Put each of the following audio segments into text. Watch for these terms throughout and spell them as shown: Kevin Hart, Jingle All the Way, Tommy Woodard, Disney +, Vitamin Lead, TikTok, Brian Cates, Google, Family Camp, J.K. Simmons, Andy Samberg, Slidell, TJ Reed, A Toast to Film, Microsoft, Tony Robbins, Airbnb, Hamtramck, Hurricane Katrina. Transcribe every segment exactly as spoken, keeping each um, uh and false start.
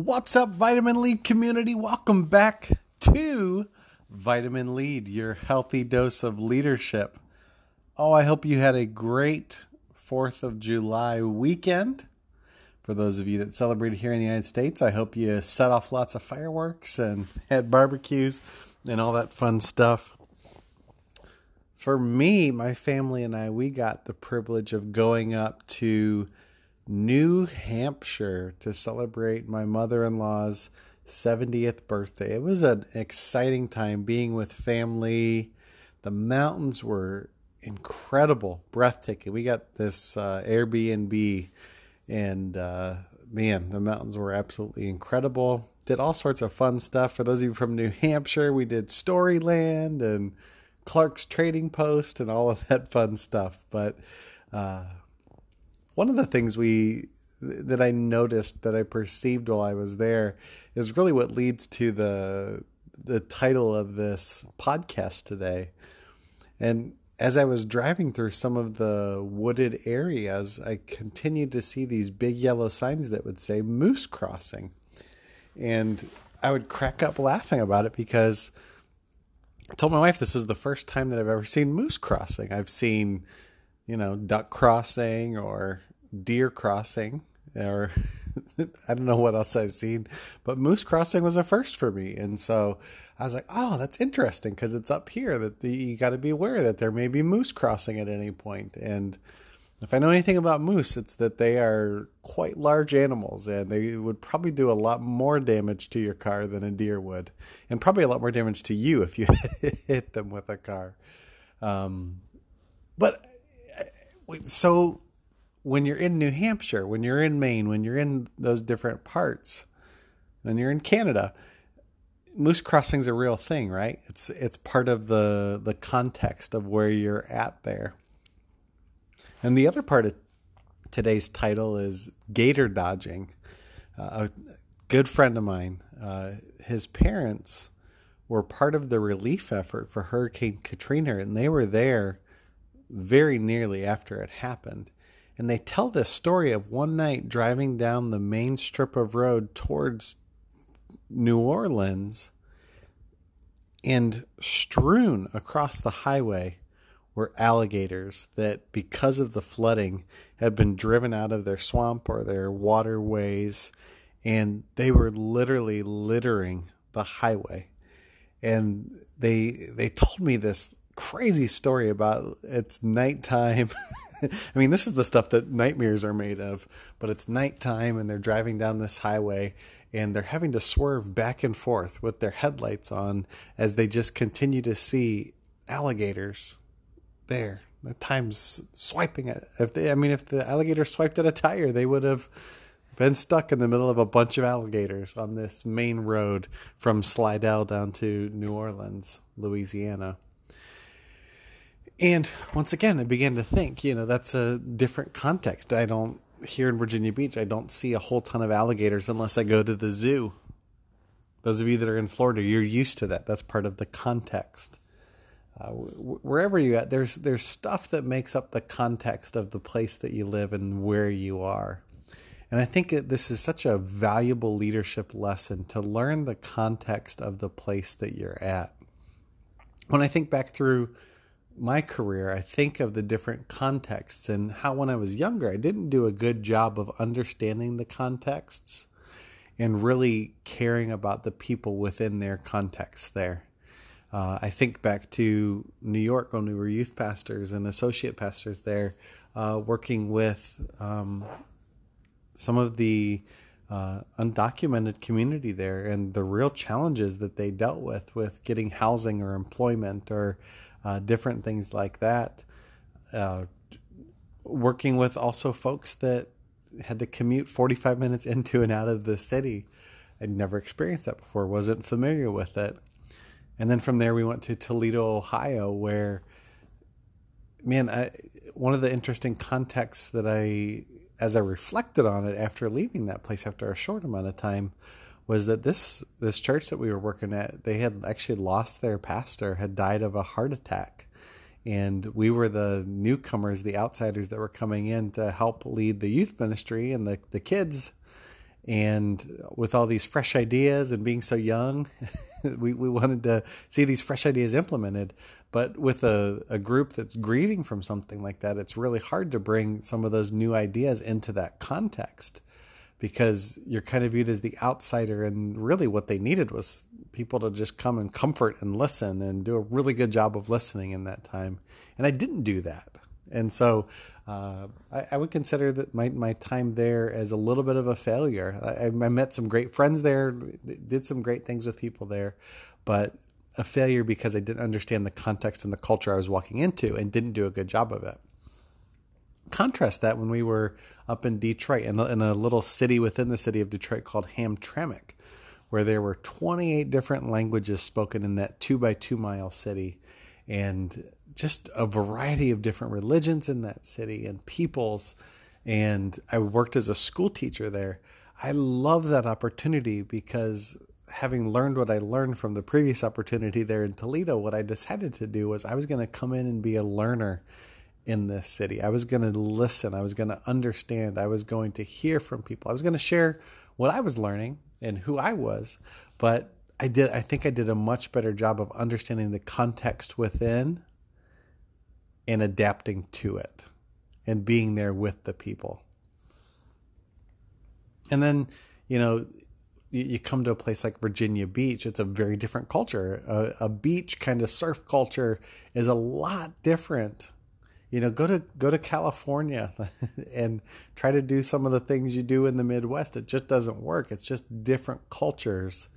What's up, Vitamin Lead community? Welcome back to Vitamin Lead, your healthy dose of leadership. Oh, I hope you had a great fourth of July weekend. For those of you that celebrated here in the United States, I hope you set off lots of fireworks and had barbecues and all that fun stuff. For me, my family and I, we got the privilege of going up to New Hampshire to celebrate my mother-in-law's seventieth birthday. It was an exciting time being with family. The mountains were incredible, breathtaking. We got this uh, Airbnb and uh, man, the mountains were absolutely incredible. Did all sorts of fun stuff. For those of you from New Hampshire, we did Storyland and Clark's Trading Post and all of that fun stuff. But uh one of the things we that I noticed, that I perceived while I was there, is really what leads to the the title of this podcast today. And as I was driving through some of the wooded areas, I continued to see these big yellow signs that would say moose crossing. And I would crack up laughing about it because I told my wife this is the first time that I've ever seen moose crossing. I've seen, you know, duck crossing or deer crossing, or I don't know what else I've seen, but moose crossing was a first for me. And so I was like, oh, that's interesting, because it's up here that the, you got to be aware that there may be moose crossing at any point. And if I know anything about moose, it's that they are quite large animals, and they would probably do a lot more damage to your car than a deer would, and probably a lot more damage to you if you hit them with a car. Um, but so when you're in New Hampshire, when you're in Maine, when you're in those different parts, when you're in Canada, moose crossing's a real thing, right? It's it's part of the the context of where you're at there. And the other part of today's title is gator dodging. Uh, a good friend of mine, uh, his parents were part of the relief effort for Hurricane Katrina, and they were there very nearly after it happened. And they tell this story of one night driving down the main strip of road towards New Orleans, and strewn across the highway were alligators that, because of the flooding, had been driven out of their swamp or their waterways, and they were literally littering the highway. And they they told me this crazy story about it's nighttime. I mean, this is the stuff that nightmares are made of, but it's nighttime and they're driving down this highway and they're having to swerve back and forth with their headlights on as they just continue to see alligators there. At times swiping at, if they, I mean, if the alligator swiped at a tire, they would have been stuck in the middle of a bunch of alligators on this main road from Slidell down to New Orleans, Louisiana. And once again, I began to think, you know, that's a different context. I don't, here in Virginia Beach, I don't see a whole ton of alligators unless I go to the zoo. Those of you that are in Florida, you're used to that. That's part of the context. Uh, wherever you're at, there's, there's stuff that makes up the context of the place that you live and where you are. And I think that this is such a valuable leadership lesson, to learn the context of the place that you're at. When I think back through my career, I think of the different contexts and how when I was younger, I didn't do a good job of understanding the contexts and really caring about the people within their context there. Uh, I think back to New York when we were youth pastors and associate pastors there, uh, working with um, some of the uh, undocumented community there, and the real challenges that they dealt with, with getting housing or employment or Uh, different things like that, uh, working with also folks that had to commute forty-five minutes into and out of the city. I'd never experienced that before, wasn't familiar with it. And then from there, we went to Toledo, Ohio, where, man, I, one of the interesting contexts that I, as I reflected on it after leaving that place after a short amount of time, was that this this church that we were working at, they had actually lost their pastor, had died of a heart attack. And we were the newcomers, the outsiders that were coming in to help lead the youth ministry and the, the kids. And with all these fresh ideas and being so young, we, we wanted to see these fresh ideas implemented. But with a, a group that's grieving from something like that, it's really hard to bring some of those new ideas into that context, because you're kind of viewed as the outsider. And really what they needed was people to just come and comfort and listen and do a really good job of listening in that time. And I didn't do that. And so uh, I, I would consider that my, my time there as a little bit of a failure. I, I met some great friends there, did some great things with people there, but a failure because I didn't understand the context and the culture I was walking into and didn't do a good job of it. Contrast that when we were up in Detroit, in a, in a little city within the city of Detroit called Hamtramck, where there were twenty-eight different languages spoken in that two by two mile city, and just a variety of different religions in that city and peoples. And I worked as a school teacher there. I love that opportunity because, having learned what I learned from the previous opportunity there in Toledo, what I decided to do was I was going to come in and be a learner in this city. I was going to listen. I was going to understand. I was going to hear from people. I was going to share what I was learning and who I was, but I did, I think I did a much better job of understanding the context within and adapting to it and being there with the people. And then, you know, you come to a place like Virginia Beach. It's a very different culture. Uh, a beach kind of surf culture is a lot different. You know, go to go to California and try to do some of the things you do in the Midwest. It just doesn't work. It's just different cultures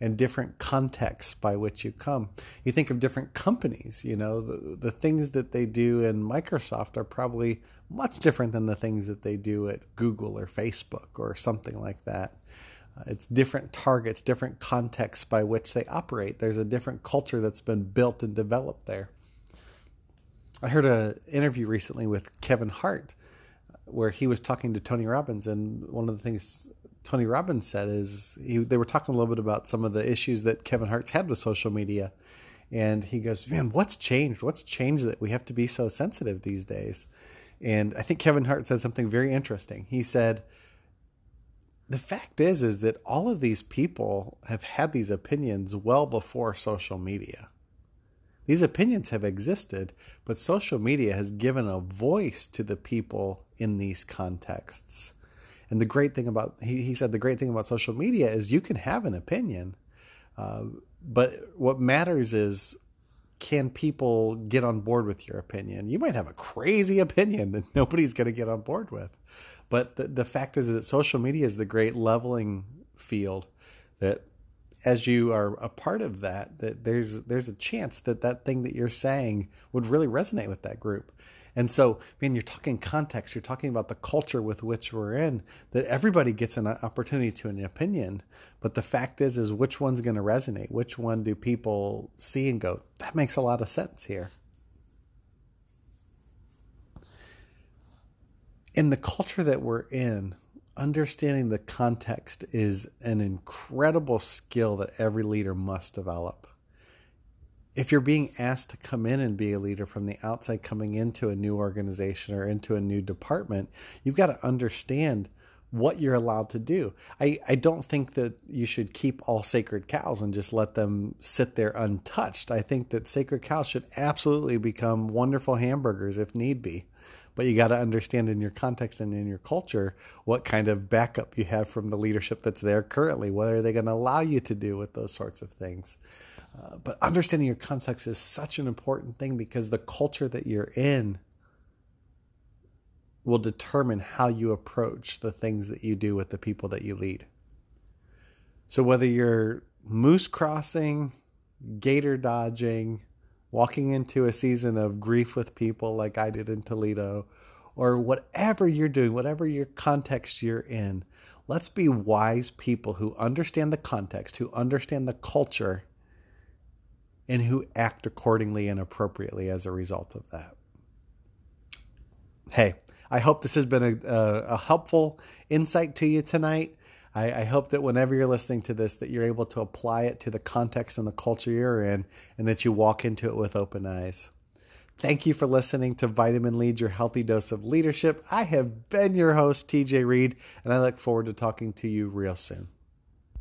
and different contexts by which you come. You think of different companies, you know, the, the things that they do in Microsoft are probably much different than the things that they do at Google or Facebook or something like that. Uh, it's different targets, different contexts by which they operate. There's a different culture that's been built and developed there. I heard an interview recently with Kevin Hart where he was talking to Tony Robbins, and one of the things Tony Robbins said is he, they were talking a little bit about some of the issues that Kevin Hart's had with social media. And he goes, man, what's changed? What's changed that we have to be so sensitive these days? And I think Kevin Hart said something very interesting. He said, the fact is, is that all of these people have had these opinions well before social media. These opinions have existed, but social media has given a voice to the people in these contexts. And the great thing about, he, he said, the great thing about social media is you can have an opinion, uh, but what matters is, can people get on board with your opinion? You might have a crazy opinion that nobody's going to get on board with. But the, the fact is that social media is the great leveling field, that as you are a part of that, that there's there's a chance that that thing that you're saying would really resonate with that group. And so, I mean, you're talking context, you're talking about the culture with which we're in, that everybody gets an opportunity to an opinion. But the fact is, is which one's going to resonate? Which one do people see and go, that makes a lot of sense here? In the culture that we're in, understanding the context is an incredible skill that every leader must develop. If you're being asked to come in and be a leader from the outside, coming into a new organization or into a new department, you've got to understand what you're allowed to do. I, I don't think that you should keep all sacred cows and just let them sit there untouched. I think that sacred cows should absolutely become wonderful hamburgers if need be. But you got to understand in your context and in your culture what kind of backup you have from the leadership that's there currently. What are they going to allow you to do with those sorts of things? Uh, but understanding your context is such an important thing, because the culture that you're in will determine how you approach the things that you do with the people that you lead. So whether you're moose crossing, gator dodging, walking into a season of grief with people like I did in Toledo, or whatever you're doing, whatever your context you're in, let's be wise people who understand the context, who understand the culture, and who act accordingly and appropriately as a result of that. Hey, I hope this has been a, a, a helpful insight to you tonight. I hope that whenever you're listening to this, that you're able to apply it to the context and the culture you're in, and that you walk into it with open eyes. Thank you for listening to Vitamin Lead, your healthy dose of leadership. I have been your host, T J Reed, and I look forward to talking to you real soon.